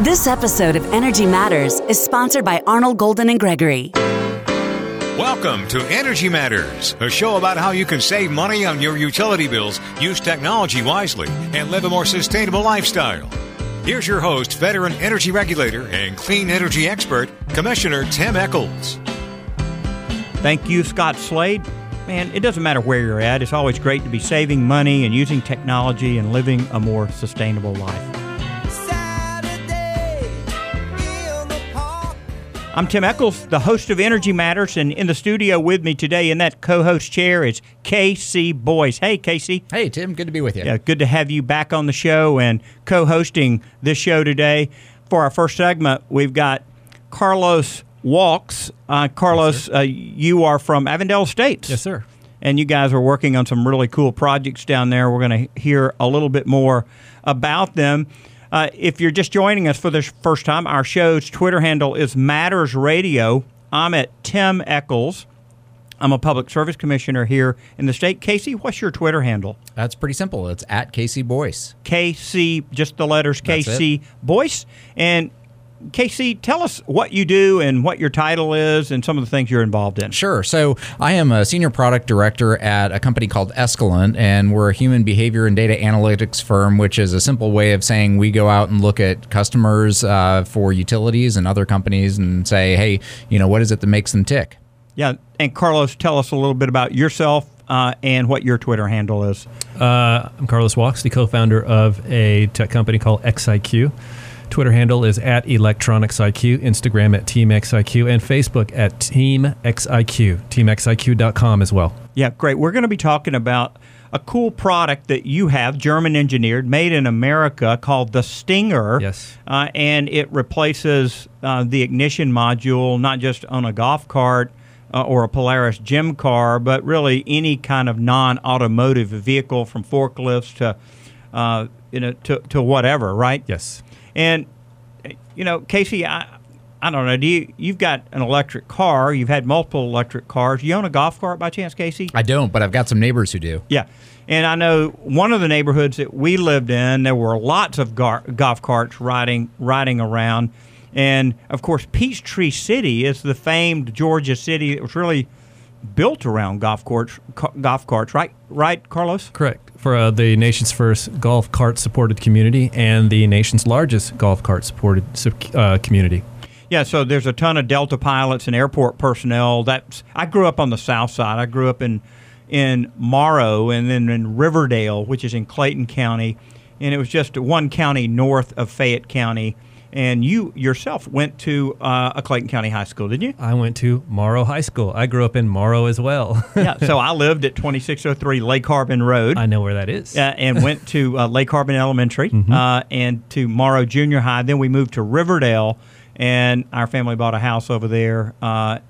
This episode of Energy Matters is sponsored by Arnold, Golden & Gregory. Welcome to Energy Matters, a show about how you can save money on your utility bills, use technology wisely, and live a more sustainable lifestyle. Here's your host, veteran energy regulator and clean energy expert, Commissioner Tim Echols. Thank you, Scott Slade. Man, it doesn't matter where you're at. It's always great to be saving money and using technology and living a more sustainable life. I'm Tim Echols, the host of Energy Matters, and in the studio with me today in that co-host chair is K.C. Boyce. Hey, K.C. Hey, Tim. Good to be with you. Yeah, good to have you back on the show and co-hosting this show today. For our first segment, we've got Karlos Walkes. Karlos, you are from Avondale Estates. Yes, sir. And you guys are working on some really cool projects down there. We're going to hear a little bit more about them. If you're just joining us for the first time, our show's Twitter handle is Matters Radio. I'm at Tim Echols. I'm a public service commissioner here in the state. K.C., what's your Twitter handle? That's pretty simple. It's at K.C. Boyce. K.C., just the letters K.C. Boyce. And K.C., tell us what you do and what your title is and some of the things you're involved in. Sure. So I am a senior product director at a company called Escalent, and we're a human behavior and data analytics firm, which is a simple way of saying we go out and look at customers for utilities and other companies and say, hey, you know, what is it that makes them tick? Yeah. And Karlos, tell us a little bit about yourself and what your Twitter handle is. I'm Karlos Walkes, the co-founder of a tech company called XIQ. Twitter handle is at ElectronicsIQ, Instagram at TeamXIQ, and Facebook at TeamXIQ. TeamXIQ.com as well. Yeah, great. We're going to be talking about a cool product that you have, German-engineered, made in America, called the Stinger. Yes. And it replaces the ignition module, not just on a golf cart or a Polaris GEM car, but really any kind of non-automotive vehicle, from forklifts to whatever, right? Yes. And, you know, K.C., I don't know, you've got an electric car. You've had multiple electric cars. You own a golf cart by chance, K.C.? I don't, but I've got some neighbors who do. Yeah. And I know one of the neighborhoods that we lived in, there were lots of golf carts riding around. And, of course, Peachtree City is the famed Georgia city that was really built around golf carts, right, Karlos? Correct. For the nation's first golf cart-supported community and the nation's largest golf cart-supported community. Yeah, so there's a ton of Delta pilots and airport personnel. I grew up on the south side. I grew up in Morrow and then in Riverdale, which is in Clayton County. And it was just one county north of Fayette County. And you yourself went to a Clayton County high school, didn't you? I went to Morrow High School. I grew up in Morrow as well. Yeah, so I lived at 2603 Lake Harbin Road. I know where that is. And went to Lake Harbin Elementary and to Morrow Junior High. Then we moved to Riverdale, and our family bought a house over there, a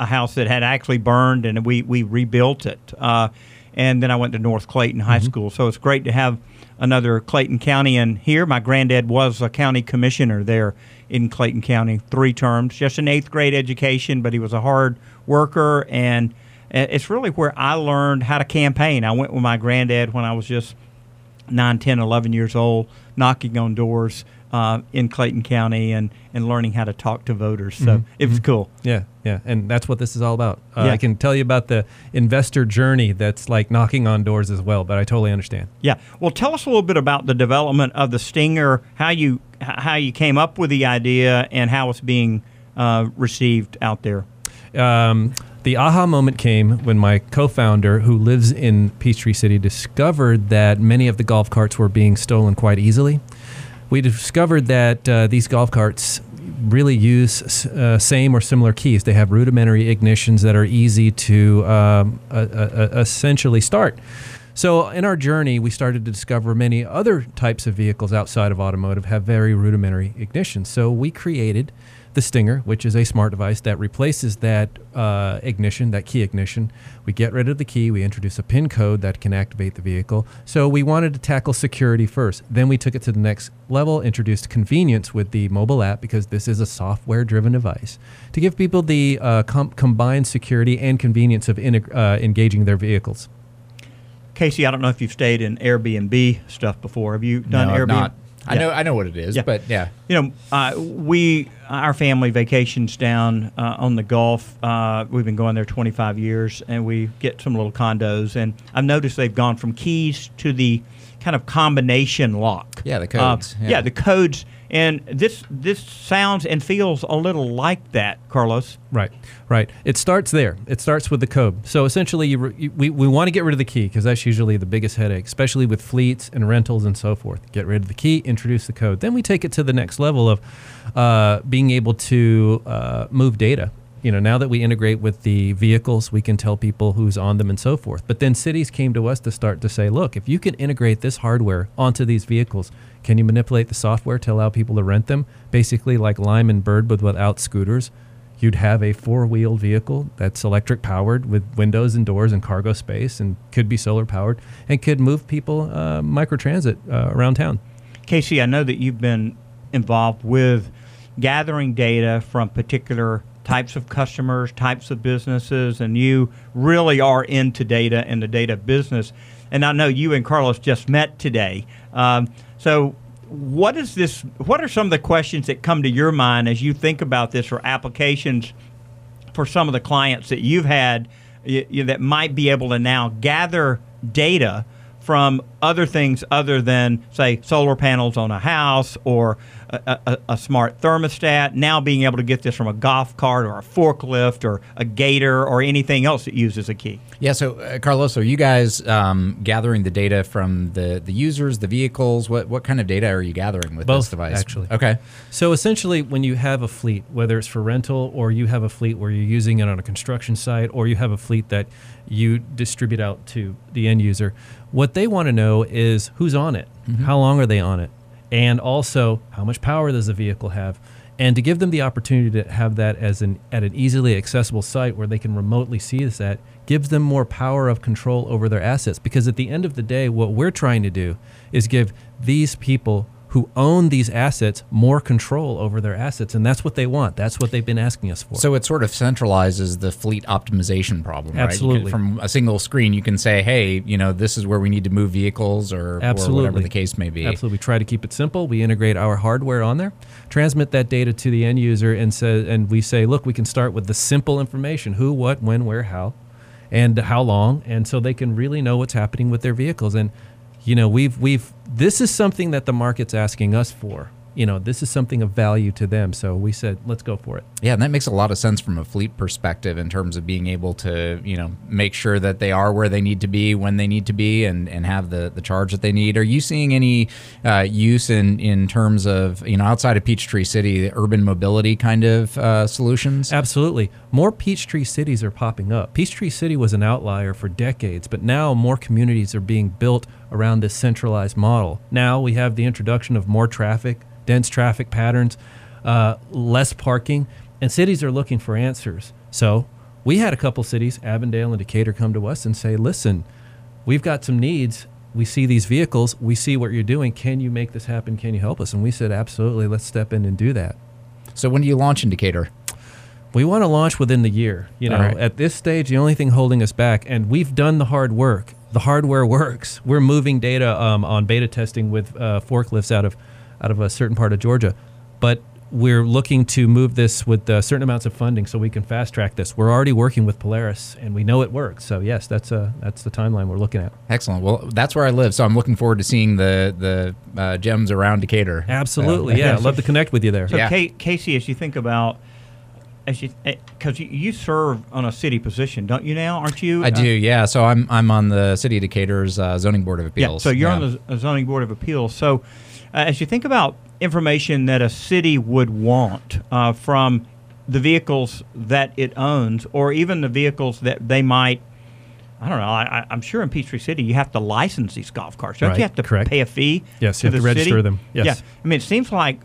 house that had actually burned, and we rebuilt it. And then I went to North Clayton High School. So it's great to have another Clayton Countyan here. My granddad was a county commissioner there in Clayton County, 3 terms. Just an 8th grade education, but he was a hard worker. And it's really where I learned how to campaign. I went with my granddad when I was just 9, 10, 11 years old, knocking on doors in Clayton County and learning how to talk to voters. So it was cool. Yeah, yeah. And that's what this is all about. I can tell you about the investor journey that's like knocking on doors as well, but I totally understand. Yeah. Well, tell us a little bit about the development of the Stinger, how you came up with the idea and how it's being received out there. The aha moment came when my co-founder, who lives in Peachtree City, discovered that many of the golf carts were being stolen quite easily. We discovered that these golf carts really use same or similar keys. They have rudimentary ignitions that are easy to essentially start. So in our journey, we started to discover many other types of vehicles outside of automotive have very rudimentary ignitions. So we created the Stinger, which is a smart device that replaces that ignition, that key ignition. We get rid of the key. We introduce a PIN code that can activate the vehicle. So we wanted to tackle security first. Then we took it to the next level, introduced convenience with the mobile app, because this is a software-driven device, to give people the combined security and convenience of engaging their vehicles. K.C., I don't know if you've stayed in Airbnb stuff before. Have you done Airbnb? I've not. I know what it is, but yeah. You know, our family vacations down on the Gulf. We've been going there 25 years, and we get some little condos. And I've noticed they've gone from keys to the kind of combination lock. Yeah, the codes. Yeah, the codes. And this sounds and feels a little like that, Karlos. Right. It starts there. It starts with the code. So essentially, we want to get rid of the key because that's usually the biggest headache, especially with fleets and rentals and so forth. Get rid of the key, introduce the code. Then we take it to the next level of being able to move data. You know, now that we integrate with the vehicles, we can tell people who's on them and so forth. But then cities came to us to start to say, look, if you can integrate this hardware onto these vehicles, can you manipulate the software to allow people to rent them? Basically like Lime and Bird, but without scooters. You'd have a four-wheeled vehicle that's electric powered with windows and doors and cargo space and could be solar powered and could move people microtransit around town. K.C., I know that you've been involved with gathering data from particular types of customers, types of businesses, and you really are into data and the data business. And I know you and Karlos just met today. So what is this? What are some of the questions that come to your mind as you think about this, or applications for some of the clients that you've had that might be able to now gather data from other things other than, say, solar panels on a house or a smart thermostat, now being able to get this from a golf cart or a forklift or a gator or anything else that uses a key? Yeah, so, Karlos, are you guys gathering the data from the users, the vehicles? What kind of data are you gathering with this device? Both, actually. Okay. So, essentially, when you have a fleet, whether it's for rental or you have a fleet where you're using it on a construction site or you have a fleet that you distribute out to the end user, what they want to know is who's on it, mm-hmm. how long are they on it, and also how much power does the vehicle have, and to give them the opportunity to have that as at an easily accessible site where they can remotely see this at, gives them more power of control over their assets. Because at the end of the day, what we're trying to do is give these people who own these assets more control over their assets, and that's what they want. That's what they've been asking us for. So it sort of centralizes the fleet optimization problem, right? Absolutely. From a single screen, you can say, hey, you know, this is where we need to move vehicles or whatever the case may be. Absolutely. We try to keep it simple. We integrate our hardware on there, transmit that data to the end user, and we say, look, we can start with the simple information, who, what, when, where, how, and how long, and so they can really know what's happening with their vehicles. And you know, this is something that the market's asking us for. You know, this is something of value to them. So we said, let's go for it. Yeah, and that makes a lot of sense from a fleet perspective in terms of being able to, you know, make sure that they are where they need to be, when they need to be, and have the charge that they need. Are you seeing any use in terms of, you know, outside of Peachtree City, the urban mobility kind of solutions? Absolutely. More Peachtree cities are popping up. Peachtree City was an outlier for decades, but now more communities are being built around this centralized model. Now we have the introduction of more traffic, dense traffic patterns, less parking, and cities are looking for answers. So we had a couple cities, Avondale and Decatur, come to us and say, listen, we've got some needs. We see these vehicles. We see what you're doing. Can you make this happen? Can you help us? And we said, absolutely. Let's step in and do that. So when do you launch in Decatur? We want to launch within the year. You know, right. At this stage, the only thing holding us back, and we've done the hard work. The hardware works. We're moving data on beta testing with forklifts out of a certain part of Georgia, but we're looking to move this with certain amounts of funding so we can fast track this. We're already working with Polaris, and we know it works. So yes, that's the timeline we're looking at. Excellent. Well, that's where I live, so I'm looking forward to seeing the gems around Decatur. Absolutely. Yeah, I'd love to connect with you there. So yeah. K.C., as you think about, because you serve on a city position, don't you now? Aren't you? I do, yeah. So I'm on the City of Decatur's Zoning Board of Appeals. Yeah, so you're on the Zoning Board of Appeals. So as you think about information that a city would want from the vehicles that it owns, or even the vehicles that they might, I don't know, I'm sure in Peachtree City you have to license these golf carts. Don't you have to pay a fee? Yes, you have to register them. Yes. Yeah. I mean, it seems like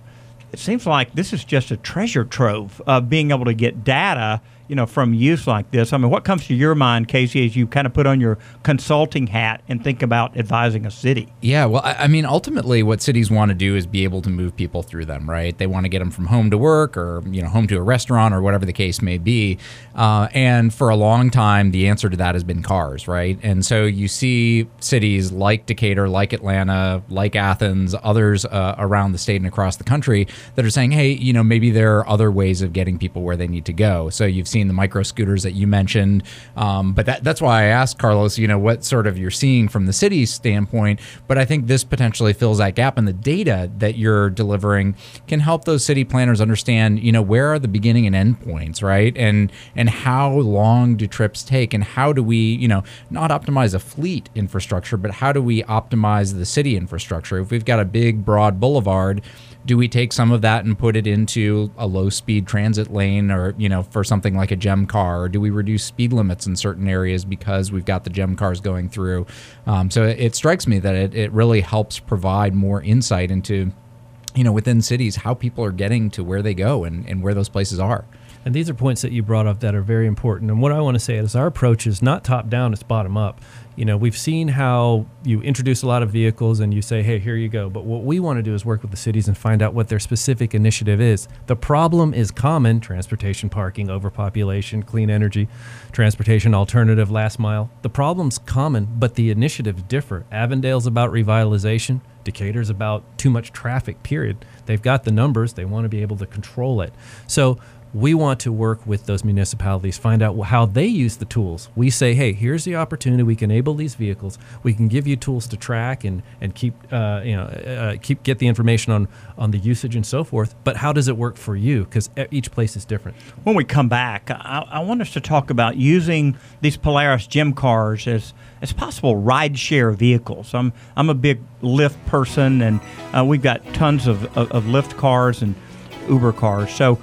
this is just a treasure trove of being able to get data you know, from use like this? I mean, what comes to your mind, K.C., as you kind of put on your consulting hat and think about advising a city? Yeah, well, I mean, ultimately what cities want to do is be able to move people through them, right? They want to get them from home to work or, you know, home to a restaurant or whatever the case may be. And for a long time, the answer to that has been cars, right? And so you see cities like Decatur, like Atlanta, like Athens, others around the state and across the country that are saying, hey, you know, maybe there are other ways of getting people where they need to go. So you've seen the micro scooters that you mentioned. But that's why I asked Karlos, you know, what sort of you're seeing from the city's standpoint. But I think this potentially fills that gap, and the data that you're delivering can help those city planners understand, you know, where are the beginning and end points, right? And how long do trips take, and how do we, you know, not optimize a fleet infrastructure, but how do we optimize the city infrastructure? If we've got a big, broad boulevard, do we take some of that and put it into a low-speed transit lane, or, you know, for something like a GEM car? Or do we reduce speed limits in certain areas because we've got the GEM cars going through? So it strikes me that it really helps provide more insight into, you know, within cities, how people are getting to where they go and where those places are. And these are points that you brought up that are very important. And what I want to say is our approach is not top down, it's bottom up. You know, we've seen how you introduce a lot of vehicles and you say, hey, here you go. But what we want to do is work with the cities and find out what their specific initiative is. The problem is common: transportation, parking, overpopulation, clean energy, transportation, alternative, last mile. The problem's common, but the initiatives differ. Avondale's about revitalization. Decatur's about too much traffic, period. They've got the numbers. They want to be able to control it. So we want to work with those municipalities, find out how they use the tools. We say, hey, here's the opportunity. We can enable these vehicles. We can give you tools to track and get the information on the usage and so forth. But how does it work for you? Because each place is different. When we come back, I want us to talk about using these Polaris GEM cars as possible rideshare vehicles. I'm a big Lyft person, and we've got tons of Lyft cars and Uber cars. So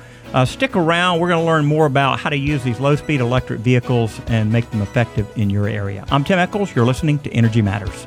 stick around. We're going to learn more about how to use these low-speed electric vehicles and make them effective in your area. I'm Tim Echols. You're listening to Energy Matters.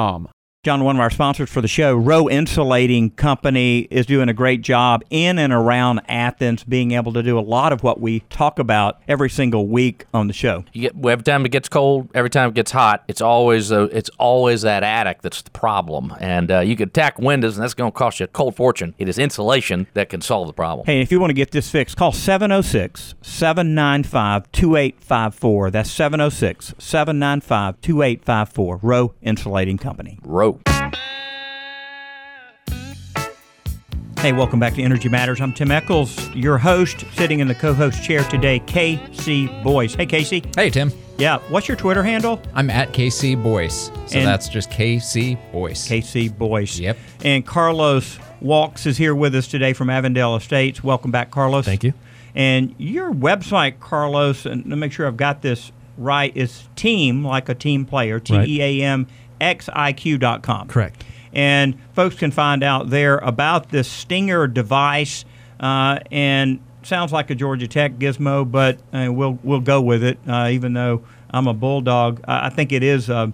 John, one of our sponsors for the show, Rowe Insulating Company, is doing a great job in and around Athens, being able to do a lot of what we talk about every single week on the show. Every time it gets cold, every time it gets hot, it's always that attic that's the problem. And you can tack windows, and that's going to cost you a cold fortune. It is insulation that can solve the problem. Hey, if you want to get this fixed, call 706-795-2854. That's 706-795-2854, Rowe Insulating Company. Rope. Hey, welcome back to Energy Matters. I'm Tim Echols, your host, sitting in the co-host chair today, K.C. Boyce. Hey, K.C. Hey, Tim. Yeah, what's your Twitter handle? I'm at K.C. Boyce, so and that's just K.C. Boyce. K.C. Boyce. Yep. And Karlos Walkes is here with us today from Avondale Estates. Welcome back, Karlos. Thank you. And your website, Karlos, and let me make sure I've got this right, is team, like a team player, T-E-A-M, XIQ.com. Correct. And folks can find out there about this Stinger device, and sounds like a Georgia Tech gizmo, but we'll go with it, even though I'm a bulldog. I think it is a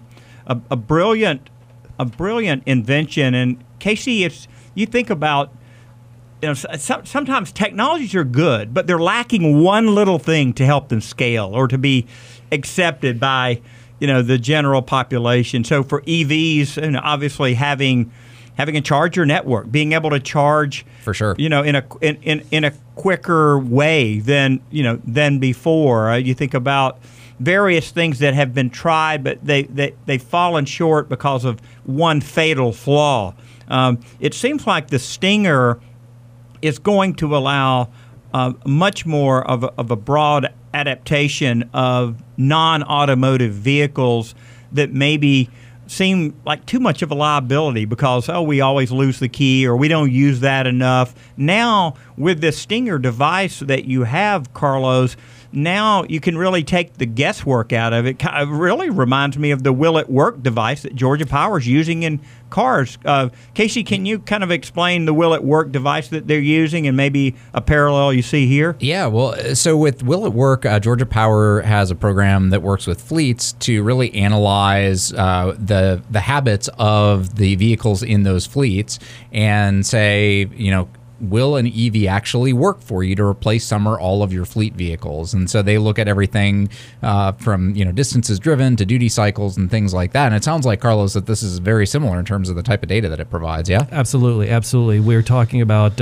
brilliant invention. And K.C., if you think about, you know, sometimes technologies are good, but they're lacking one little thing to help them scale or to be accepted by, you know, the general population. So for EVs, and obviously having a charger network, being able to charge, for sure, you know, in a quicker way than before. You think about various things that have been tried, but they've fallen short because of one fatal flaw. It seems like the Stinger is going to allow much more of a broad adaptation of non-automotive vehicles that maybe seem like too much of a liability because, oh, we always lose the key or we don't use that enough. Now, with this Stinger device that you have, Karlos, now you can really take the guesswork out of it. It really reminds me of the Will It Work device that Georgia Power is using in cars. K.C., can you kind of explain the Will It Work device that they're using and maybe a parallel you see here? Yeah, well, so with Will It Work, Georgia Power has a program that works with fleets to really analyze the habits of the vehicles in those fleets and say, you know, will an EV actually work for you to replace some or all of your fleet vehicles? And so they look at everything from, you know, distances driven to duty cycles and things like that. And it sounds like, Karlos, that this is very similar in terms of the type of data that it provides. Yeah, absolutely. Absolutely. We're talking about,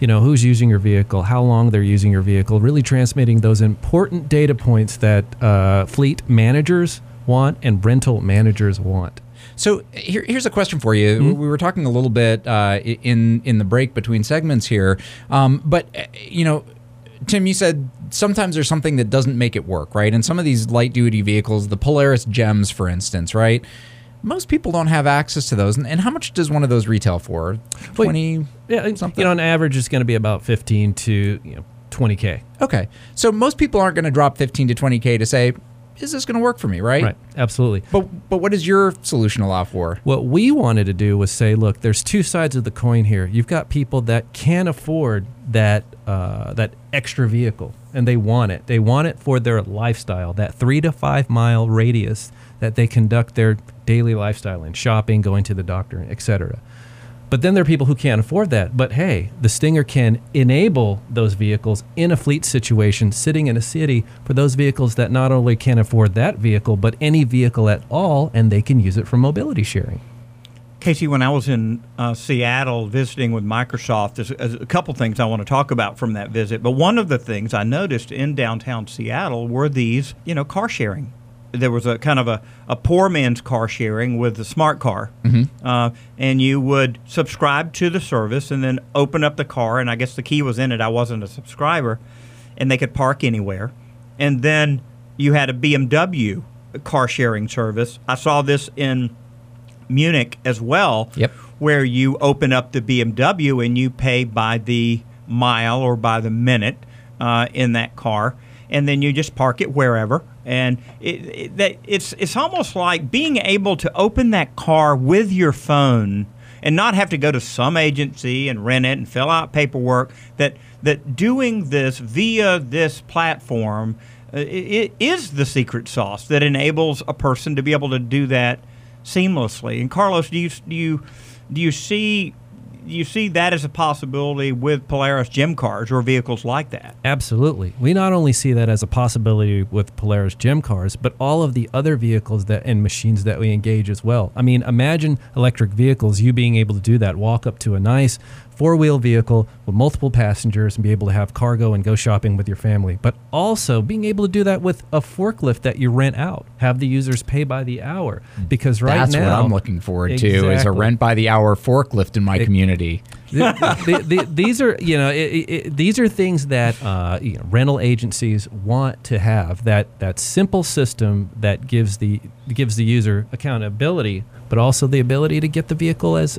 you know, who's using your vehicle, how long they're using your vehicle, really transmitting those important data points that fleet managers want and rental managers want. So here's a question for you. Mm-hmm. We were talking a little bit in the break between segments here, but you know, Tim, you said sometimes there's something that doesn't make it work, right? And some of these light duty vehicles, the Polaris GEMs, for instance, right? Most people don't have access to those. And how much does one of those retail for? 20, yeah, something. You know, on average, it's going to be about 15 to 20K. Okay, so most people aren't going to drop 15 to 20K to say, is this going to work for me, right? Right, absolutely. But what does your solution allow for? What we wanted to do was say, look, there's two sides of the coin here. You've got people that can afford that that extra vehicle, and they want it. They want it for their lifestyle, that 3 to 5 mile radius that they conduct their daily lifestyle in, shopping, going to the doctor, et cetera. But then there are people who can't afford that. But hey, the Stinger can enable those vehicles in a fleet situation, sitting in a city, for those vehicles that not only can't afford that vehicle, but any vehicle at all, and they can use it for mobility sharing. K.C., when I was in Seattle visiting with Microsoft, there's a couple things I want to talk about from that visit. But one of the things I noticed in downtown Seattle were these, car sharing. There was a kind of a poor man's car sharing with the smart car. Mm-hmm. And you would subscribe to the service and then open up the car, and I guess the key was in it. I wasn't a subscriber. And they could park anywhere. And then you had a BMW car sharing service. I saw this in Munich as well, yep, where you open up the BMW and you pay by the mile or by the minute in that car. And then you just park it wherever. And it's almost like being able to open that car with your phone and not have to go to some agency and rent it and fill out paperwork, that doing this via this platform it is the secret sauce that enables a person to be able to do that seamlessly. And Karlos, do you see that as a possibility with Polaris GEM cars or vehicles like that? Absolutely. We not only see that as a possibility with Polaris GEM cars, but all of the other vehicles and machines that we engage as well. I mean, imagine electric vehicles, you being able to do that, walk up to a nice four-wheel vehicle with multiple passengers and be able to have cargo and go shopping with your family, but also being able to do that with a forklift that you rent out, have the users pay by the hour, because that's what I'm looking forward to is a rent by the hour forklift in my community. These are, these are things that rental agencies want to have, that simple system that gives the user accountability, but also the ability to get the vehicle as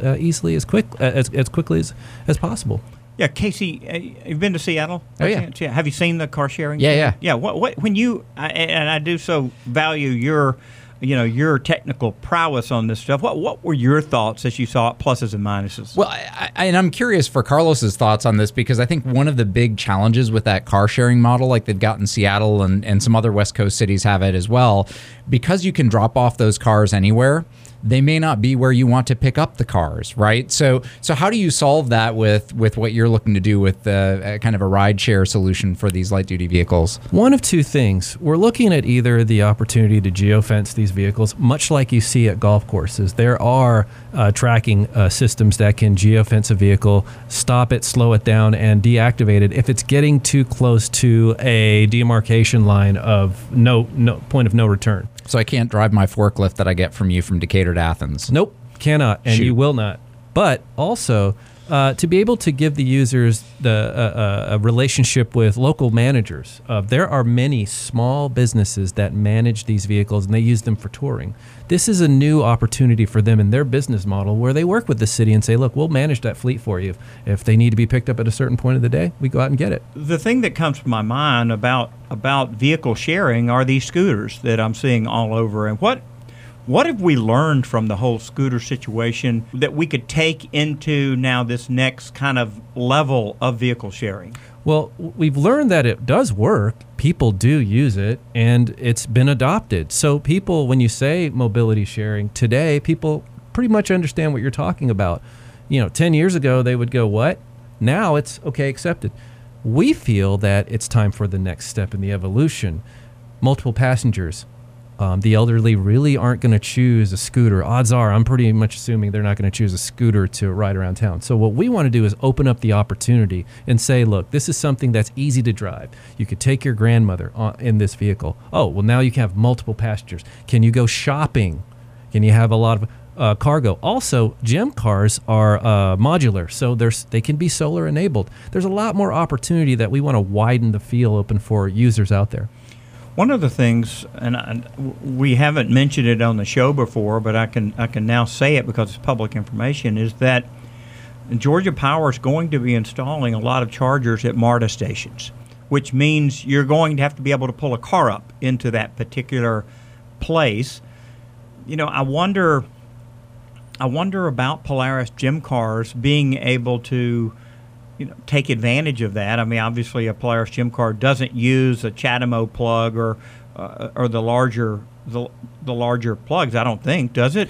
quickly as possible. Yeah, K.C., you've been to Seattle? Oh, yeah. Yeah. Have you seen the car sharing? Yeah, yeah. Yeah, I do so value your, your technical prowess on this stuff. What were your thoughts as you saw it, pluses and minuses? Well, and I'm curious for Karlos's thoughts on this, because I think one of the big challenges with that car sharing model, like they've got in Seattle and some other West Coast cities have it as well, because you can drop off those cars anywhere, they may not be where you want to pick up the cars, right? So how do you solve that with what you're looking to do with the kind of a rideshare solution for these light-duty vehicles? One of two things. We're looking at either the opportunity to geofence these vehicles, much like you see at golf courses. There are tracking systems that can geofence a vehicle, stop it, slow it down, and deactivate it if it's getting too close to a demarcation line of no point of no return. So I can't drive my forklift that I get from you from Decatur to Athens. Nope, cannot, and Shoot. You will not. But also, to be able to give the users the a relationship with local managers. There are many small businesses that manage these vehicles and they use them for touring. This is a new opportunity for them in their business model where they work with the city and say, look, we'll manage that fleet for you. If they need to be picked up at a certain point of the day, we go out and get it. The thing that comes to my mind about vehicle sharing are these scooters that I'm seeing all over. And what have we learned from the whole scooter situation that we could take into now this next kind of level of vehicle sharing? Well, we've learned that it does work. People do use it, and it's been adopted. So people, when you say mobility sharing today, people pretty much understand what you're talking about. You know, 10 years ago, they would go, what? Now it's okay, accepted. We feel that it's time for the next step in the evolution. Multiple passengers. The elderly really aren't going to choose a scooter. Odds are, I'm pretty much assuming they're not going to choose a scooter to ride around town. So what we want to do is open up the opportunity and say, look, this is something that's easy to drive. You could take your grandmother in this vehicle. Oh, well, now you can have multiple passengers. Can you go shopping? Can you have a lot of cargo? Also, GEM cars are modular, so they can be solar enabled. There's a lot more opportunity that we want to widen the field open for users out there. One of the things, and we haven't mentioned it on the show before, but I can now say it because it's public information, is that Georgia Power is going to be installing a lot of chargers at MARTA stations, which means you're going to have to be able to pull a car up into that particular place. You know, I wonder about Polaris GEM cars being able to, you know, take advantage of that. I mean, obviously, a Polaris GEM car doesn't use a CHAdeMO plug or the larger plugs. I don't think, does it?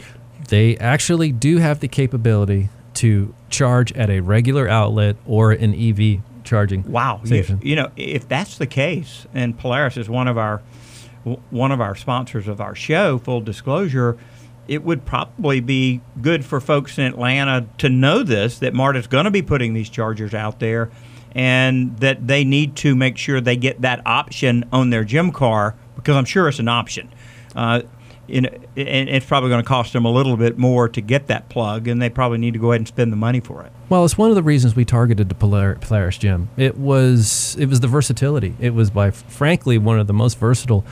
They actually do have the capability to charge at a regular outlet or an EV charging. Wow, station. You know, if that's the case, and Polaris is one of our sponsors of our show, full disclosure, it would probably be good for folks in Atlanta to know this, that MARTA's going to be putting these chargers out there and that they need to make sure they get that option on their GEM car, because I'm sure it's an option. And it's probably going to cost them a little bit more to get that plug, and they probably need to go ahead and spend the money for it. Well, it's one of the reasons we targeted the Polaris GEM. It was the versatility. It was, by frankly, one of the most versatile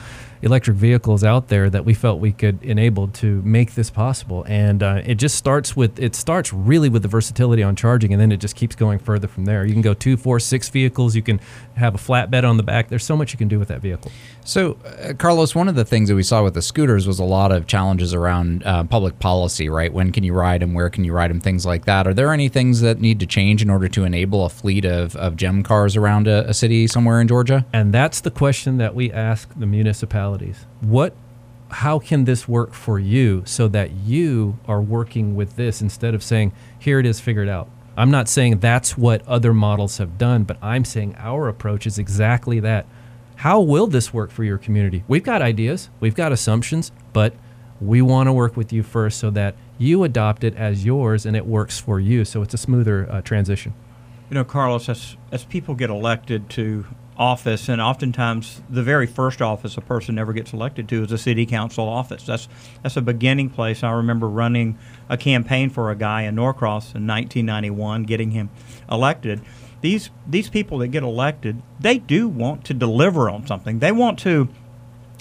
electric vehicles out there that we felt we could enable to make this possible. And it starts really with the versatility on charging, and then it just keeps going further from there. You can go 2, 4, 6 vehicles. You can have a flatbed on the back. There's so much you can do with that vehicle. So, Karlos, one of the things that we saw with the scooters was a lot of challenges around public policy, right? When can you ride them? Where can you ride them? Things like that. Are there any things that need to change in order to enable a fleet of GEM cars around a city somewhere in Georgia? And that's the question that we ask the municipality. How can this work for you so that you are working with this instead of saying, here it is, figure it out? I'm not saying that's what other models have done, but I'm saying our approach is exactly that. How will this work for your community? We've got ideas, we've got assumptions, but we want to work with you first so that you adopt it as yours and it works for you. So it's a smoother transition. You know, Karlos, as people get elected to office, and oftentimes the very first office a person ever gets elected to is a city council office. That's a beginning place. I remember running a campaign for a guy in Norcross in 1991, getting him elected. These people that get elected, they do want to deliver on something. They want to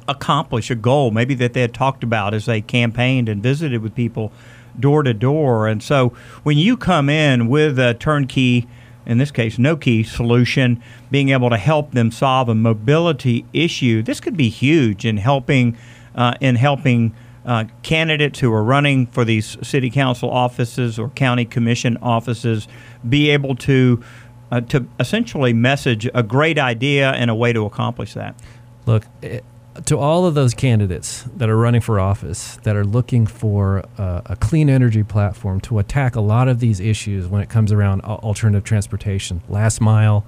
accomplish a goal maybe that they had talked about as they campaigned and visited with people door to door. And so when you come in with a turnkey, in this case, no-key solution, being able to help them solve a mobility issue, this could be huge in helping candidates who are running for these city council offices or county commission offices be able to essentially message a great idea and a way to accomplish that. Look, to all of those candidates that are running for office that are looking for a clean energy platform to attack a lot of these issues when it comes around alternative transportation, last mile,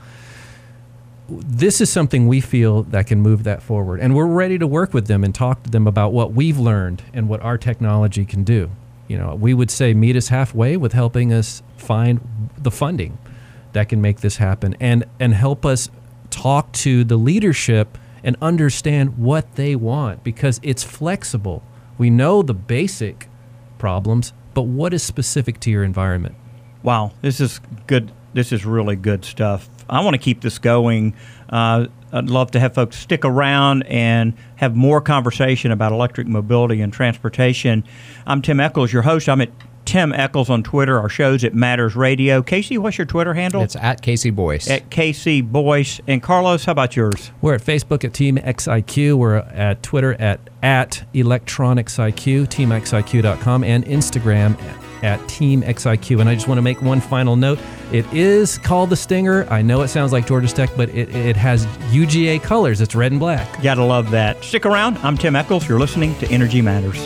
this is something we feel that can move that forward. And we're ready to work with them and talk to them about what we've learned and what our technology can do. You know, we would say meet us halfway with helping us find the funding that can make this happen and help us talk to the leadership and understand what they want, because it's flexible. We know the basic problems, but what is specific to your environment? Wow, this is good. This is really good stuff. I want to keep this going. I'd love to have folks stick around and have more conversation about electric mobility and transportation. I'm Tim Echols, your host. I'm at Tim Echols on Twitter. Our show's at Matters Radio. Casey, what's your Twitter handle? It's at K.C. Boyce. At K.C. Boyce. And Carlos, how about yours? We're at Facebook at Team XIQ. We're at Twitter at ElectronicXIQ, teamxiq.com, and Instagram at Team XIQ. And I just want to make one final note. It is called the Stinger. I know it sounds like Georgia Tech, but it has UGA colors. It's red and black. Gotta love that. Stick around. I'm Tim Echols. You're listening to Energy Matters.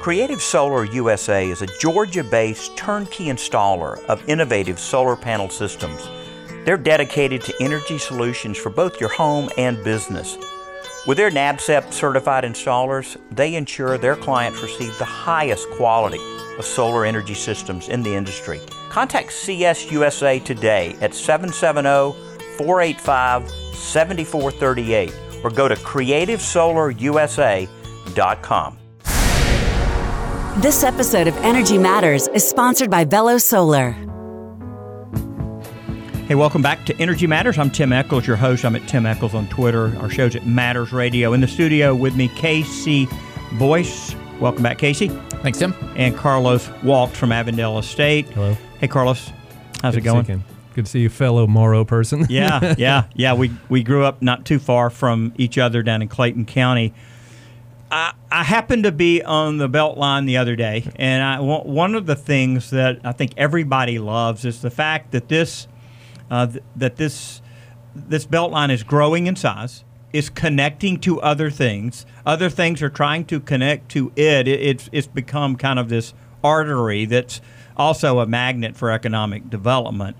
Creative Solar USA is a Georgia-based turnkey installer of innovative solar panel systems. They're dedicated to energy solutions for both your home and business. With their NABCEP certified installers, they ensure their clients receive the highest quality of solar energy systems in the industry. Contact CSUSA today at 770-485-7438 or go to creativesolarusa.com. This episode of Energy Matters is sponsored by Velo Solar. Hey, welcome back to Energy Matters. I'm Tim Echols, your host. I'm at Tim Echols on Twitter. Our show's at Matters Radio. In the studio with me, K.C. Boyce. Welcome back, Casey. Thanks, Tim. And Karlos Walkes from Avondale Estate. Hello. Hey, Karlos. How's it going? Good to see you, fellow Morrow person. Yeah. We grew up not too far from each other down in Clayton County. I happened to be on the Beltline the other day, and one of the things that I think everybody loves is the fact that this Beltline is growing in size, is connecting to other things. Other things are trying to connect to it. It's become kind of this artery that's also a magnet for economic development.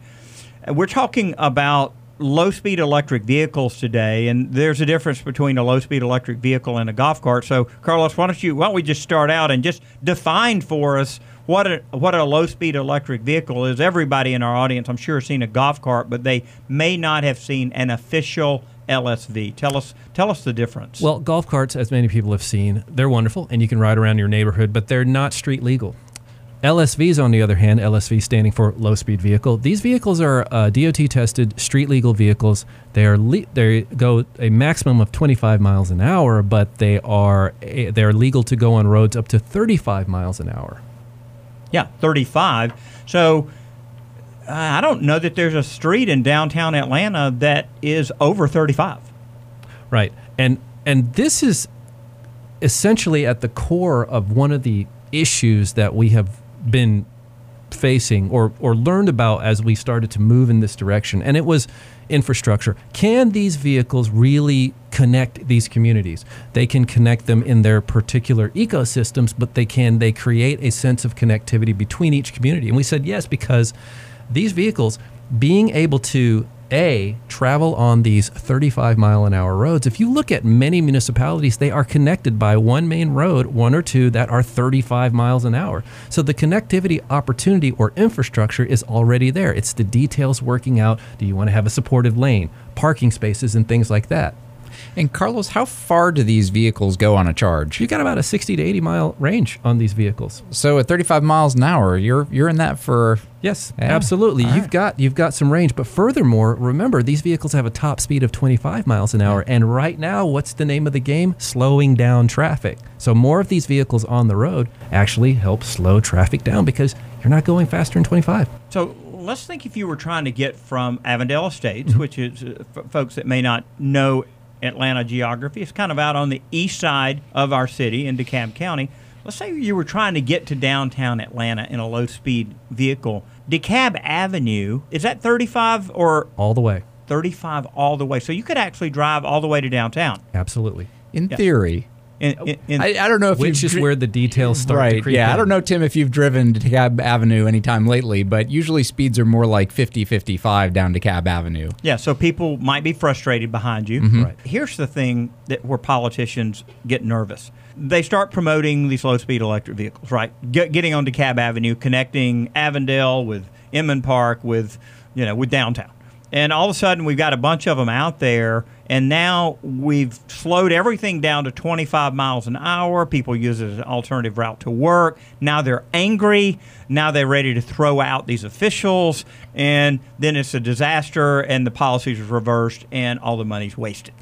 We're talking about low-speed electric vehicles today, and there's a difference between a low-speed electric vehicle and a golf cart. So, Carlos, why don't we just start out and just define for us what a low-speed electric vehicle is. Everybody in our audience, I'm sure, has seen a golf cart, but they may not have seen an official LSV. Tell us the difference. Well, golf carts, as many people have seen, they're wonderful, and you can ride around your neighborhood, but they're not street legal. LSVs, on the other hand, LSV standing for low-speed vehicle. These vehicles are DOT-tested, street-legal vehicles. They are they go a maximum of 25 miles an hour, but they are legal to go on roads up to 35 miles an hour. Yeah, 35. So I don't know that there's a street in downtown Atlanta that is over 35. Right. And this is essentially at the core of one of the issues that we have been facing or learned about as we started to move in this direction, and it was infrastructure. Can these vehicles really connect these communities? They can connect them in their particular ecosystems, but they create a sense of connectivity between each community? And we said yes, because these vehicles being able to travel on these 35-mile-an-hour roads. If you look at many municipalities, they are connected by one main road, one or two that are 35 miles an hour. So the connectivity opportunity or infrastructure is already there. It's the details working out. Do you want to have a supported lane, parking spaces, and things like that? And Carlos, how far do these vehicles go on a charge? You got about a 60 to 80 mile range on these vehicles. So at 35 miles an hour, you're in that for... Yes, yeah, absolutely. Right. You've got some range. But furthermore, remember, these vehicles have a top speed of 25 miles an hour. Yeah. And right now, what's the name of the game? Slowing down traffic. So more of these vehicles on the road actually help slow traffic down because you're not going faster than 25. So let's think if you were trying to get from Avondale Estates, mm-hmm. which is folks that may not know Atlanta geography. It's kind of out on the east side of our city in DeKalb County. Let's say you were trying to get to downtown Atlanta in a low-speed vehicle. DeKalb Avenue, is that 35 or? All the way. 35 all the way. So you could actually drive all the way to downtown. Absolutely. In theory, I don't know if it's just where the details start to creep in. I don't know, Tim, if you've driven to DeKalb Avenue anytime lately, but usually speeds are more like 50, 55 down DeKalb Avenue. Yeah, so people might be frustrated behind you. Mm-hmm. Right. Here's the thing that where politicians get nervous. They start promoting these low-speed electric vehicles, right? Getting on DeKalb Avenue, connecting Avondale with Inman Park, with downtown. And all of a sudden, we've got a bunch of them out there, and now we've slowed everything down to 25 miles an hour. People use it as an alternative route to work. Now they're angry. Now they're ready to throw out these officials, and then it's a disaster, and the policies are reversed, and all the money's wasted.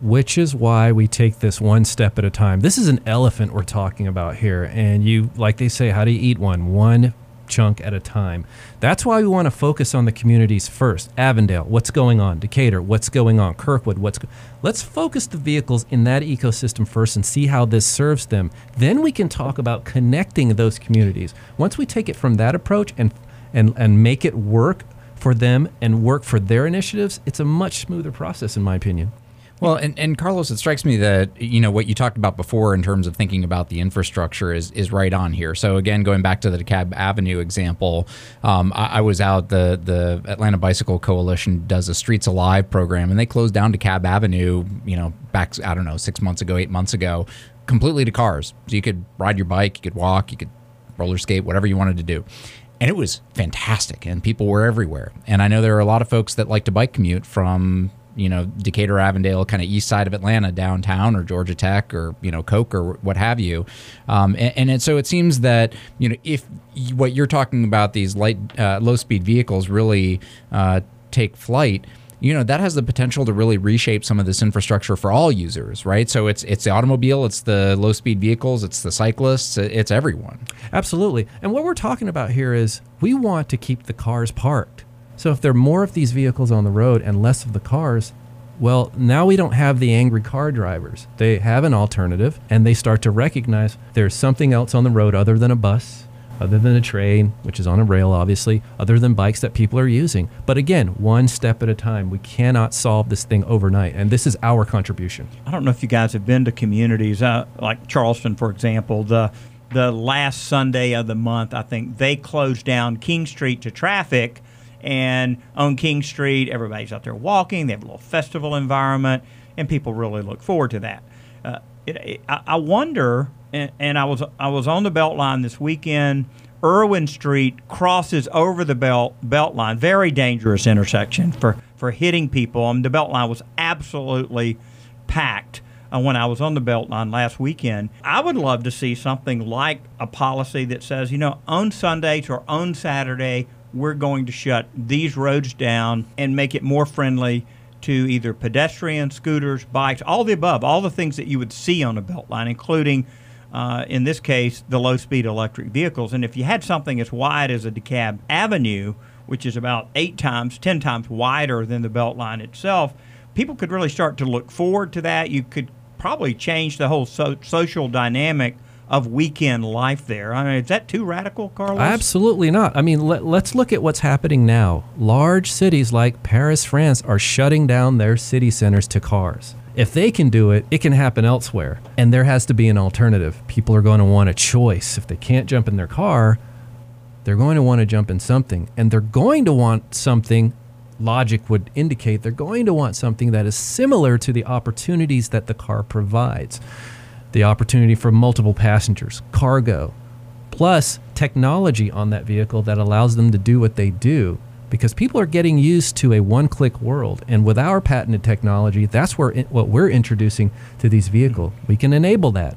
Which is why we take this one step at a time. This is an elephant we're talking about here, and you, like they say, how do you eat one? One chunk at a time. That's why we want to focus on the communities first. Avondale, what's going on? Decatur, what's going on? Kirkwood, let's focus the vehicles in that ecosystem first and see how this serves them. Then we can talk about connecting those communities. Once we take it from that approach and make it work for them and work for their initiatives, it's a much smoother process, in my opinion. Well, and Karlos, it strikes me that, what you talked about before in terms of thinking about the infrastructure is right on here. So again, going back to the DeKalb Avenue example, I was out, the Atlanta Bicycle Coalition does a Streets Alive program, and they closed down DeKalb Avenue, back, 6 months ago, 8 months ago, completely to cars. So you could ride your bike, you could walk, you could roller skate, whatever you wanted to do. And it was fantastic, and people were everywhere. And I know there are a lot of folks that like to bike commute from Decatur, Avondale, kind of east side of Atlanta, downtown, or Georgia Tech, or, Coke, or what have you. And so it seems that, if what you're talking about, these low-speed vehicles really take flight, that has the potential to really reshape some of this infrastructure for all users, right? So it's the automobile, it's the low-speed vehicles, it's the cyclists, it's everyone. Absolutely. And what we're talking about here is we want to keep the cars parked. So if there are more of these vehicles on the road and less of the cars, well, now we don't have the angry car drivers. They have an alternative, and they start to recognize there's something else on the road other than a bus, other than a train, which is on a rail, obviously, other than bikes that people are using. But again, one step at a time. We cannot solve this thing overnight, and this is our contribution. I don't know if you guys have been to communities like Charleston, for example. The last Sunday of the month, I think, they closed down King Street to traffic. And on King Street, everybody's out there walking. They have a little festival environment, and people really look forward to that. I wonder, and I was on the Beltline this weekend. Irwin Street crosses over the Beltline, very dangerous intersection for hitting people. The Beltline was absolutely packed when I was on the Beltline last weekend. I would love to see something like a policy that says, on Sundays or on Saturday, we're going to shut these roads down and make it more friendly to either pedestrians, scooters, bikes, all the above, all the things that you would see on a Beltline, including, in this case, the low-speed electric vehicles. And if you had something as wide as a DeKalb Avenue, which is about 10 times wider than the Beltline itself, people could really start to look forward to that. You could probably change the whole social dynamic of weekend life there. Is that too radical, Karlos? Absolutely not. Let's look at what's happening now. Large cities like Paris, France, are shutting down their city centers to cars. If they can do it, it can happen elsewhere. And there has to be an alternative. People are going to want a choice. If they can't jump in their car, they're going to want to jump in something. And they're going to want something, logic would indicate, they're going to want something that is similar to the opportunities that the car provides. The opportunity for multiple passengers, cargo, plus technology on that vehicle that allows them to do what they do, because people are getting used to a one-click world. And with our patented technology, that's what we're introducing to these vehicles. We can enable that.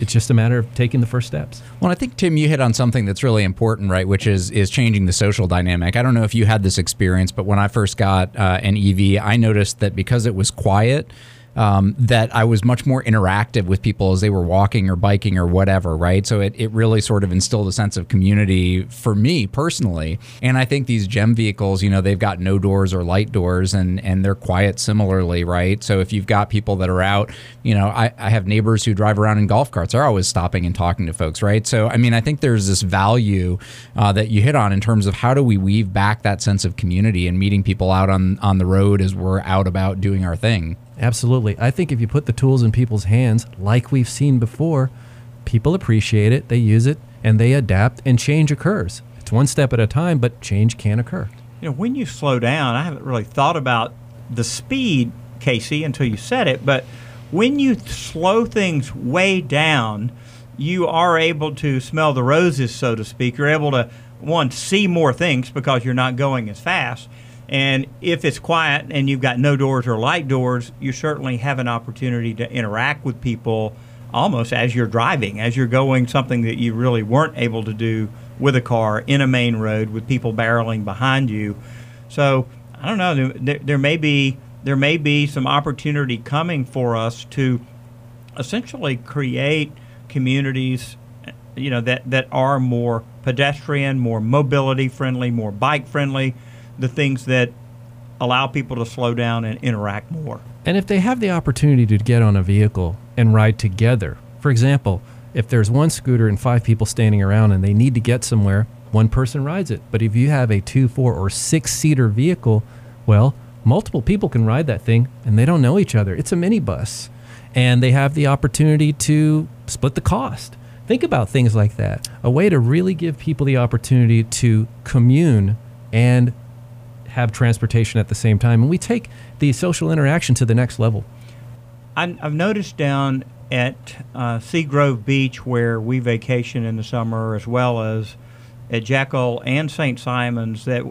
It's just a matter of taking the first steps. Well, I think, Tim, you hit on something that's really important, right, which is changing the social dynamic. I don't know if you had this experience, but when I first got an EV, I noticed that because it was quiet, that I was much more interactive with people as they were walking or biking or whatever, right? So it really sort of instilled a sense of community for me personally. And I think these GEM vehicles, they've got no doors or light doors, and they're quiet similarly, right? So if you've got people that are out, I have neighbors who drive around in golf carts. They're always stopping and talking to folks, right? So, I think there's this value that you hit on in terms of how do we weave back that sense of community and meeting people out on the road as we're out about doing our thing. Absolutely. I think if you put the tools in people's hands, like we've seen before, people appreciate it, they use it, and they adapt, and change occurs. It's one step at a time, but change can occur. You know, when you slow down, I haven't really thought about the speed, K.C., until you said it, but when you slow things way down, you are able to smell the roses, so to speak. You're able to, one, see more things because you're not going as fast. And if it's quiet and you've got no doors or light doors, you certainly have an opportunity to interact with people almost as you're driving, as you're going, something that you really weren't able to do with a car in a main road with people barreling behind you. So I don't know, there may be some opportunity coming for us to essentially create communities, you know, that are more pedestrian, more mobility friendly, more bike friendly, the things that allow people to slow down and interact more. And if they have the opportunity to get on a vehicle and ride together, for example, if there's one scooter and five people standing around and they need to get somewhere, one person rides it. But if you have a 2, 4, or 6-seater vehicle, well, multiple people can ride that thing and they don't know each other. It's a minibus. And they have the opportunity to split the cost. Think about things like that. A way to really give people the opportunity to commune and have transportation at the same time. And we take the social interaction to the next level. I've noticed down at Seagrove Beach, where we vacation in the summer, as well as at Jekyll and St. Simons, that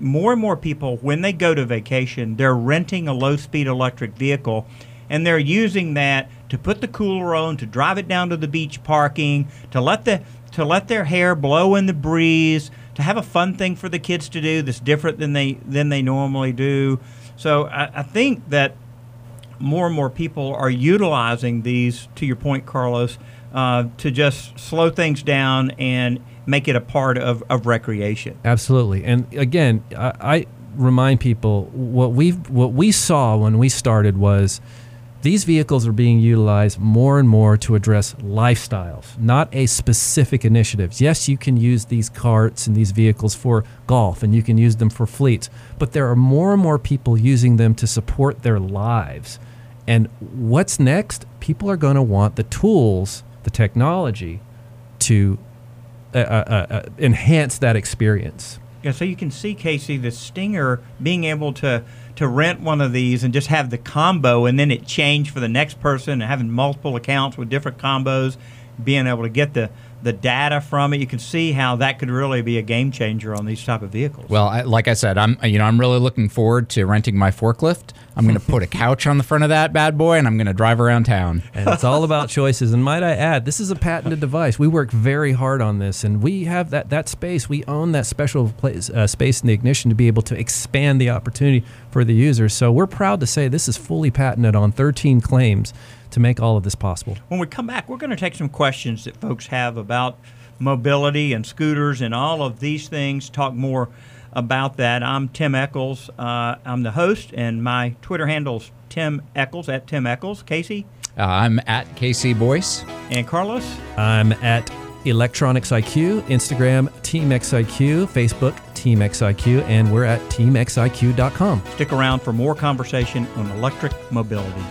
more and more people, when they go to vacation, they're renting a low-speed electric vehicle, and they're using that to put the cooler on, to drive it down to the beach parking, to let their hair blow in the breeze, to have a fun thing for the kids to do that's different than they normally do. So I think that more and more people are utilizing these, to your point, Karlos, to just slow things down and make it a part of recreation. Absolutely. And again, I remind people what we saw when we started was these vehicles are being utilized more and more to address lifestyles, not a specific initiatives. Yes, you can use these carts and these vehicles for golf, and you can use them for fleets, but there are more and more people using them to support their lives. And what's next? People are going to want the tools, the technology to enhance that experience. Yeah, so you can see, K.C., the Stinger being able to rent one of these and just have the combo, and then it changed for the next person, and having multiple accounts with different combos, being able to get the data from it. You can see how that could really be a game changer on these type of vehicles. Well, like I said, I'm really looking forward to renting my forklift. I'm going to put a couch on the front of that bad boy, and I'm going to drive around town. And it's all about choices. And might I add, this is a patented device. We work very hard on this, and we have that space. We own that special place, space in the ignition to be able to expand the opportunity for the user. So we're proud to say this is fully patented on 13 claims to make all of this possible. When we come back, we're going to take some questions that folks have about mobility and scooters and all of these things, talk more about that. I'm Tim Echols. I'm the host, and my Twitter handle's Tim Echols, at Tim Echols. K.C.? I'm at K.C. Boyce. And Karlos? I'm at ElectronicsIQ, Instagram, Team XIQ, Facebook, Team XIQ, and we're at teamxiq.com. Stick around for more conversation on electric mobility.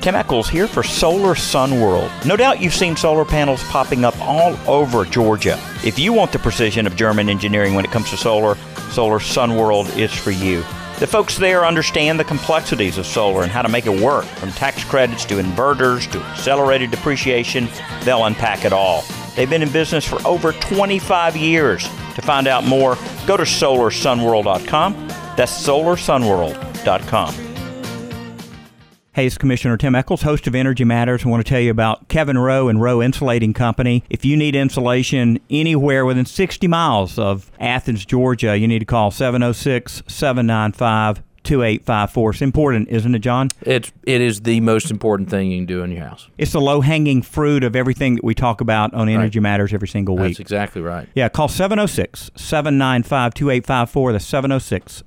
Tim Echols here for Solar Sun World. No doubt you've seen solar panels popping up all over Georgia. If you want the precision of German engineering when it comes to solar, Solar Sun World is for you. The folks there understand the complexities of solar and how to make it work, from tax credits to inverters to accelerated depreciation. They'll unpack it all. They've been in business for over 25 years. To find out more, go to solarsunworld.com. That's solarsunworld.com. Hey, it's Commissioner Tim Echols, host of Energy Matters. I want to tell you about Kevin Rowe and Rowe Insulating Company. If you need insulation anywhere within 60 miles of Athens, Georgia, you need to call 706-795-2854. It's important, isn't it, John? It is the most important thing you can do in your house. It's the low-hanging fruit of everything that we talk about on Energy Matters every single week. That's exactly right. Yeah, call 706-795-2854. That's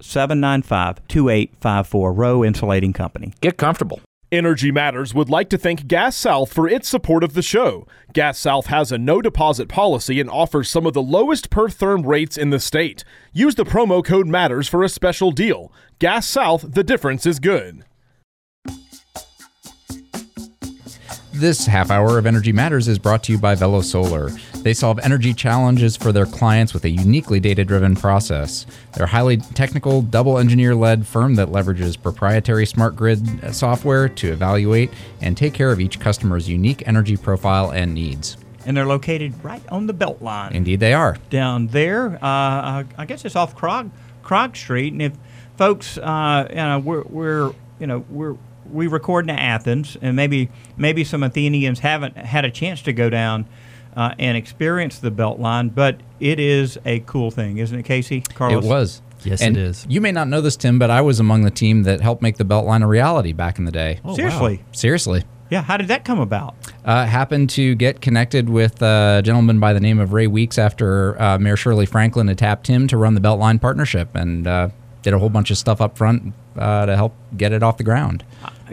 706-795-2854. Rowe Insulating Company. Get comfortable. Energy Matters would like to thank Gas South for its support of the show. Gas South has a no-deposit policy and offers some of the lowest per-therm rates in the state. Use the promo code MATTERS for a special deal. Gas South, the difference is good. This half hour of Energy Matters is brought to you by Velo Solar. They solve energy challenges for their clients with a uniquely data-driven process. They're a highly technical, double-engineer-led firm that leverages proprietary smart grid software to evaluate and take care of each customer's unique energy profile and needs. And they're located right on the Beltline. Indeed they are. Down there, I guess it's off Krog Street. And if folks, we record in Athens, and maybe some Athenians haven't had a chance to go down and experience the Beltline, but it is a cool thing, isn't it, Casey? Karlos? It was. Yes, and it is. You may not know this, Tim, but I was among the team that helped make the Beltline a reality back in the day. Oh, seriously? Wow. Seriously. Yeah, how did that come about? Happened to get connected with a gentleman by the name of Ray Weeks after Mayor Shirley Franklin had tapped him to run the Beltline Partnership, and did a whole bunch of stuff up front to help get it off the ground.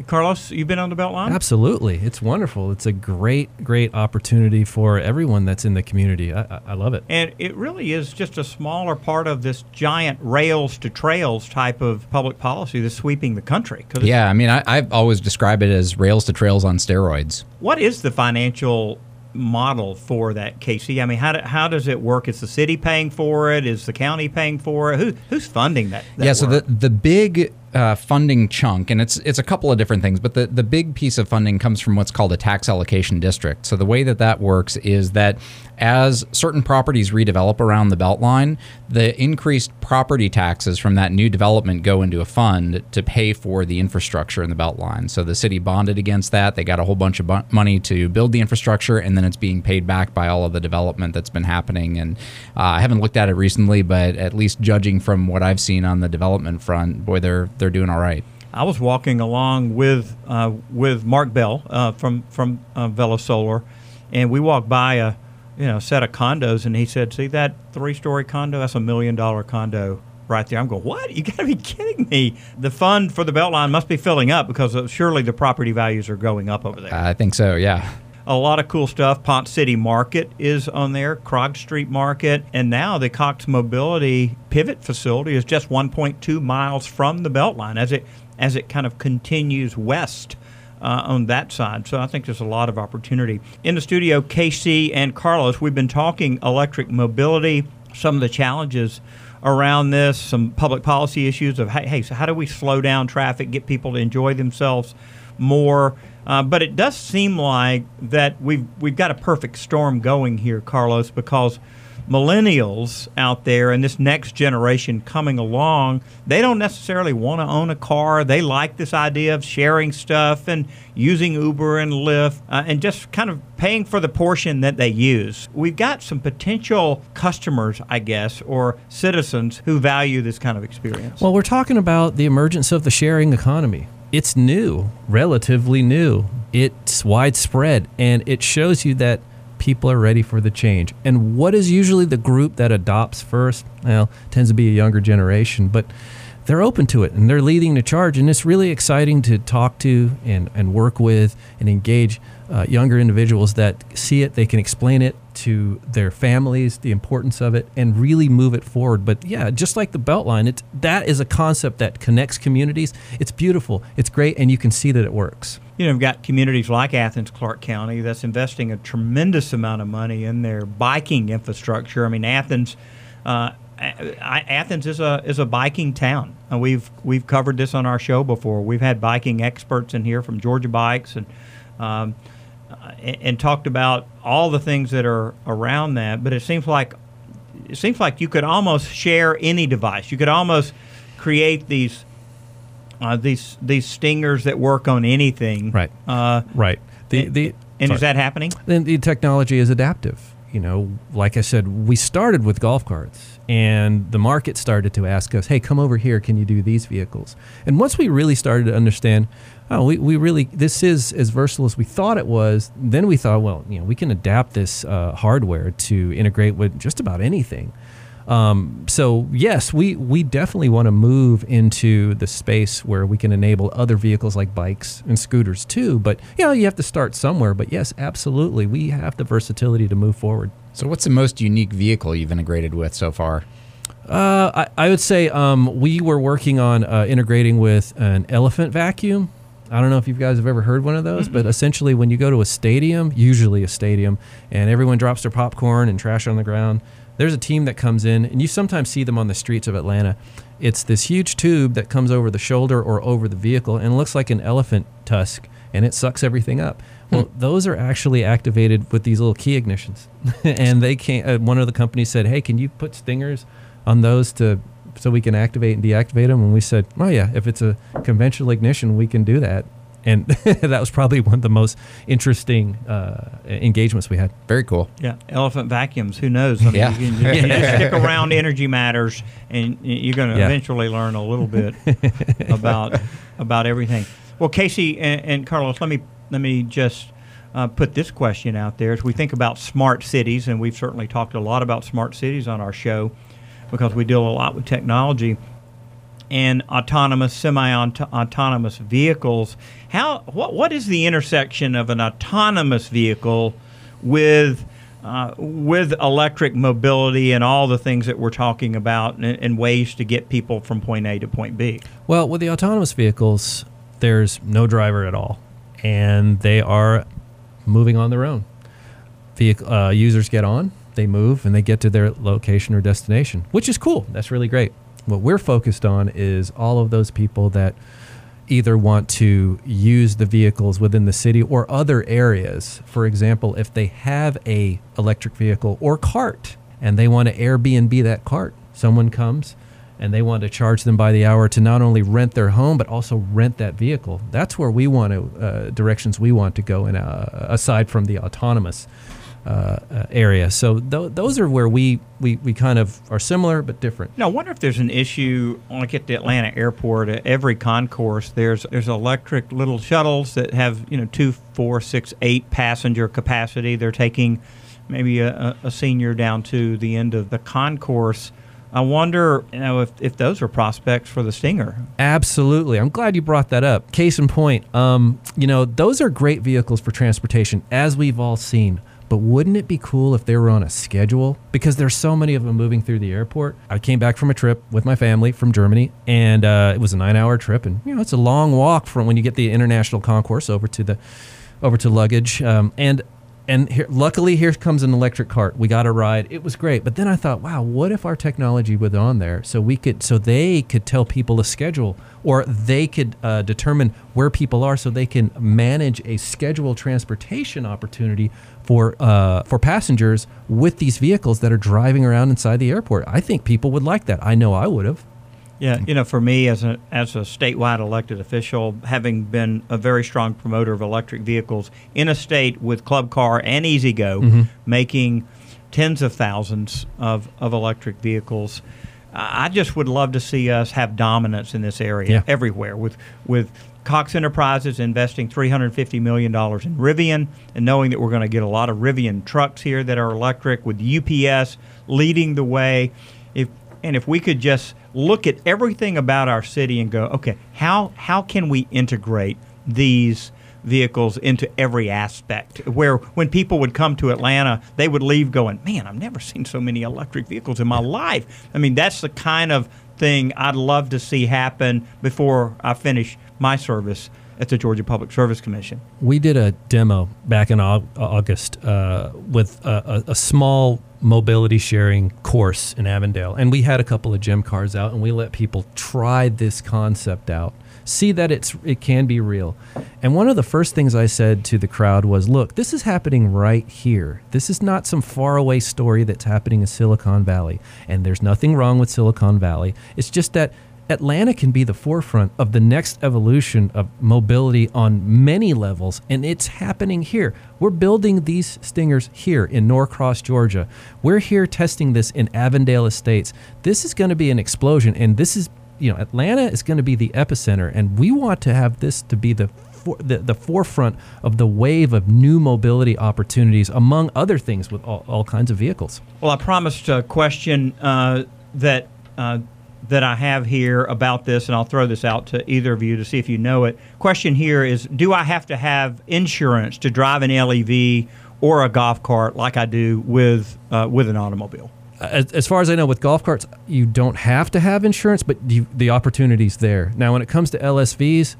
Karlos, you've been on the Beltline? Absolutely. It's wonderful. It's a great, great opportunity for everyone that's in the community. I love it. And it really is just a smaller part of this giant rails-to-trails type of public policy that's sweeping the country. Yeah, I mean, I've always described it as rails-to-trails on steroids. What is the financial model for that, Casey? I mean, how does it work? Is the city paying for it? Is the county paying for it? Who's funding that yeah, so work? The big funding chunk, and it's a couple of different things, but the big piece of funding comes from what's called a tax allocation district. So the way that works is that as certain properties redevelop around the Beltline, the increased property taxes from that new development go into a fund to pay for the infrastructure in the Beltline. So the city bonded against that. They got a whole bunch of money to build the infrastructure, and then it's being paid back by all of the development that's been happening. And I haven't looked at it recently, but at least judging from what I've seen on the development front, boy, they're doing all right. I was walking along with Mark Bell from Velo Solar, and we walked by a set of condos, and he said, "See that three-story condo? That's $1 million condo right there." I'm going, "What? You got to be kidding me!" The fund for the Beltline must be filling up because surely the property values are going up over there. I think so. Yeah. A lot of cool stuff. Pont City Market is on there, Krog Street Market, and now the Cox Mobility Pivot Facility is just 1.2 miles from the Beltline as it kind of continues west on that side. So I think there's a lot of opportunity. In the studio, KC and Karlos, we've been talking electric mobility, some of the challenges around this, some public policy issues of, hey, so how do we slow down traffic, get people to enjoy themselves more? But it does seem like that we've got a perfect storm going here, Karlos, because millennials out there and this next generation coming along, they don't necessarily want to own a car. They like this idea of sharing stuff and using Uber and Lyft and just kind of paying for the portion that they use. We've got some potential customers, I guess, or citizens who value this kind of experience. Well, we're talking about the emergence of the sharing economy. It's new, relatively new. It's widespread, and it shows you that people are ready for the change. And what is usually the group that adopts first? Well, tends to be a younger generation, but they're open to it, and they're leading the charge, and it's really exciting to talk to and work with and engage younger individuals that see it. They can explain it to their families, the importance of it, and really move it forward. But yeah, just like the Beltline, that is a concept that connects communities. It's beautiful, it's great, and you can see that it works. We've got communities like Athens, Clark County, that's investing a tremendous amount of money in their biking infrastructure. I mean, Athens is a biking town. And we've covered this on our show before. We've had biking experts in here from Georgia Bikes and talked about all the things that are around that, but it seems like you could almost share any device. You could almost create these stingers that work on anything. Right. Right. Is that happening? Then the technology is adaptive. Like I said, we started with golf carts, and the market started to ask us, hey, come over here, can you do these vehicles? And once we really started to understand, this is as versatile as we thought it was, then we thought, well, we can adapt this hardware to integrate with just about anything. So yes, we definitely want to move into the space where we can enable other vehicles like bikes and scooters too. But you know, you have to start somewhere. But yes, absolutely, we have the versatility to move forward. So what's the most unique vehicle you've integrated with so far? I would say we were working on integrating with an elephant vacuum. I don't know if you guys have ever heard one of those, but essentially when you go to a stadium, usually a stadium, and everyone drops their popcorn and trash on the ground, there's a team that comes in, and you sometimes see them on the streets of Atlanta. It's this huge tube that comes over the shoulder or over the vehicle, and it looks like an elephant tusk, and it sucks everything up. Well, those are actually activated with these little key ignitions. And they can't, one of the companies said, hey, can you put stingers on those to... so we can activate and deactivate them? And we said, oh yeah, if it's a conventional ignition, we can do that. And that was probably one of the most interesting engagements we had. Very cool. Yeah, elephant vacuums, who knows? I mean, yeah. You stick around Energy Matters, and you're going to eventually learn a little bit about everything. Well, K.C. and Karlos, let me just put this question out there. As we think about smart cities, and we've certainly talked a lot about smart cities on our show, because we deal a lot with technology and autonomous, semi-autonomous vehicles. What is the intersection of an autonomous vehicle with electric mobility and all the things that we're talking about and ways to get people from point A to point B? Well, with the autonomous vehicles, there's no driver at all, and they are moving on their own. Users get on, they move, and they get to their location or destination, which is cool. That's really great. What we're focused on is all of those people that either want to use the vehicles within the city or other areas. For example, if they have a electric vehicle or cart and they want to Airbnb that cart, someone comes and they want to charge them by the hour to not only rent their home, but also rent that vehicle. That's where we want to, directions we want to go in, aside from the autonomous area. So those are where we kind of are similar but different. Now, I wonder if there's an issue, like at the Atlanta airport, at every concourse, there's electric little shuttles that have, 2, 4, 6, 8 passenger capacity. They're taking maybe a senior down to the end of the concourse. I wonder, if those are prospects for the Stinger. Absolutely. I'm glad you brought that up. Case in point, those are great vehicles for transportation, as we've all seen. But wouldn't it be cool if they were on a schedule? Because there's so many of them moving through the airport. I came back from a trip with my family from Germany, and it was a 9-hour trip. And, it's a long walk from when you get the international concourse over to luggage. Luckily, here comes an electric cart. We got a ride. It was great. But then I thought, wow, what if our technology was on there so they could tell people a schedule, or they could determine where people are so they can manage a scheduled transportation opportunity for passengers with these vehicles that are driving around inside the airport. I think people would like that. I know I would have. Yeah, for me as a statewide elected official, having been a very strong promoter of electric vehicles in a state with Club Car and EasyGo making tens of thousands of electric vehicles, I just would love to see us have dominance in this area everywhere with Cox Enterprises investing $350 million in Rivian, and knowing that we're going to get a lot of Rivian trucks here that are electric, with UPS leading the way. If we could just look at everything about our city and go, okay, how can we integrate these vehicles into every aspect? Where when people would come to Atlanta, they would leave going, man, I've never seen so many electric vehicles in my life. That's the kind of thing I'd love to see happen before I finish my service at the Georgia Public Service Commission. We did a demo back in August with a small mobility sharing course in Avondale, and we had a couple of GEM cars out, and we let people try this concept out, see that it can be real. And one of the first things I said to the crowd was, look, this is happening right here. This is not some faraway story that's happening in Silicon Valley. And there's nothing wrong with Silicon Valley. It's just that Atlanta can be the forefront of the next evolution of mobility on many levels, and it's happening here. We're building these Stingers here in Norcross, Georgia. We're here testing this in Avondale Estates. This is going to be an explosion, and this is Atlanta is going to be the epicenter, and we want to have this to be the the forefront of the wave of new mobility opportunities, among other things, with all kinds of vehicles. Well, I promised a question that I have here about this, and I'll throw this out to either of you to see if you know it. Question here is, do I have to have insurance to drive an LEV or a golf cart like I do with an automobile? As far as I know, with golf carts, you don't have to have insurance, but the opportunity's there. Now, when it comes to LSVs,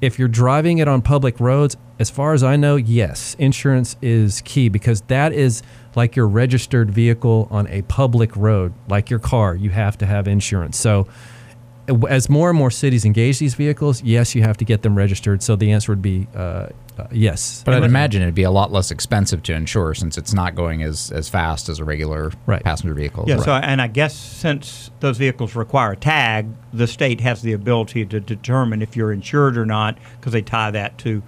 if you're driving it on public roads, as far as I know, yes, insurance is key, because that is like your registered vehicle on a public road, like your car. You have to have insurance. So as more and more cities engage these vehicles, yes, you have to get them registered. So the answer would be yes. But I'd imagine it'd be a lot less expensive to insure, since it's not going as fast as a regular passenger vehicle. Yeah. Right. So, and I guess since those vehicles require a tag, the state has the ability to determine if you're insured or not, because they tie that to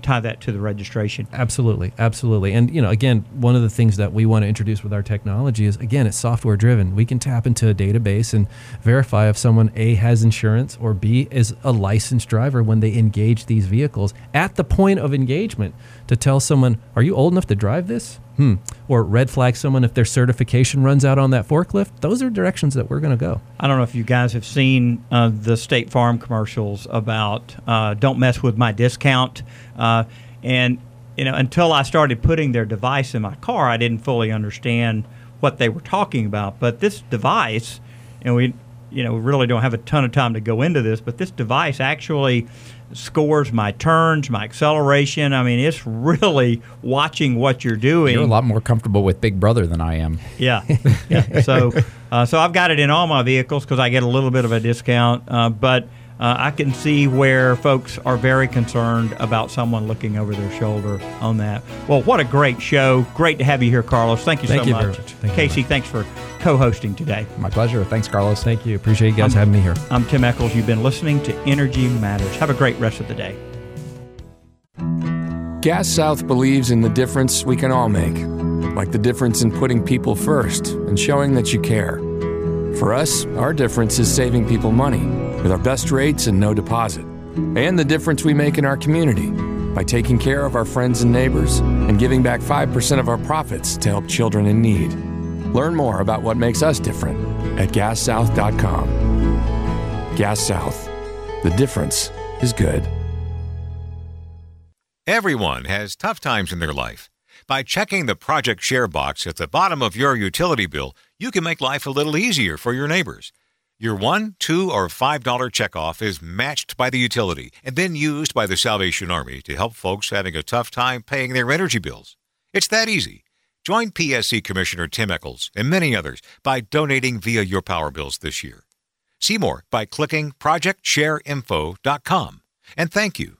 the registration. Absolutely. And, you know, again, one of the things that we want to introduce with our technology is, again, it's software driven. We can tap into a database and verify if someone A, has insurance, or B, is a licensed driver when they engage these vehicles at the point of engagement, to tell someone, are you old enough to drive this? Or red flag someone if their certification runs out on that forklift. Those are directions that we're going to go. I don't know if you guys have seen the State Farm commercials about don't mess with my discount. And, you know, until I started putting their device in my car, I didn't fully understand what they were talking about. But this device, and we really don't have a ton of time to go into this, but this device actually scores my turns, my acceleration. I mean, it's really watching what you're doing. You're a lot more comfortable with Big Brother than I am. Yeah. So I've got it in all my vehicles because I get a little bit of a discount. But I can see where folks are very concerned about someone looking over their shoulder on that. Well, what a great show. Great to have you here, Karlos. Thank you so much. K.C., thanks for co-hosting today. My pleasure. Thanks, Karlos. Thank you. Appreciate you guys having me here. I'm Tim Echols. You've been listening to Energy Matters. Have a great rest of the day. Gas South believes in the difference we can all make, like the difference in putting people first and showing that you care. For us, our difference is saving people money with our best rates and no deposit, and the difference we make in our community by taking care of our friends and neighbors and giving back 5% of our profits to help children in need. Learn more about what makes us different at GasSouth.com. Gas South. The difference is good. Everyone has tough times in their life. By checking the Project Share box at the bottom of your utility bill, you can make life a little easier for your neighbors. Your $1, $2, or $5 checkoff is matched by the utility and then used by the Salvation Army to help folks having a tough time paying their energy bills. It's that easy. Join PSC Commissioner Tim Echols and many others by donating via your power bills this year. See more by clicking ProjectShareInfo.com. And thank you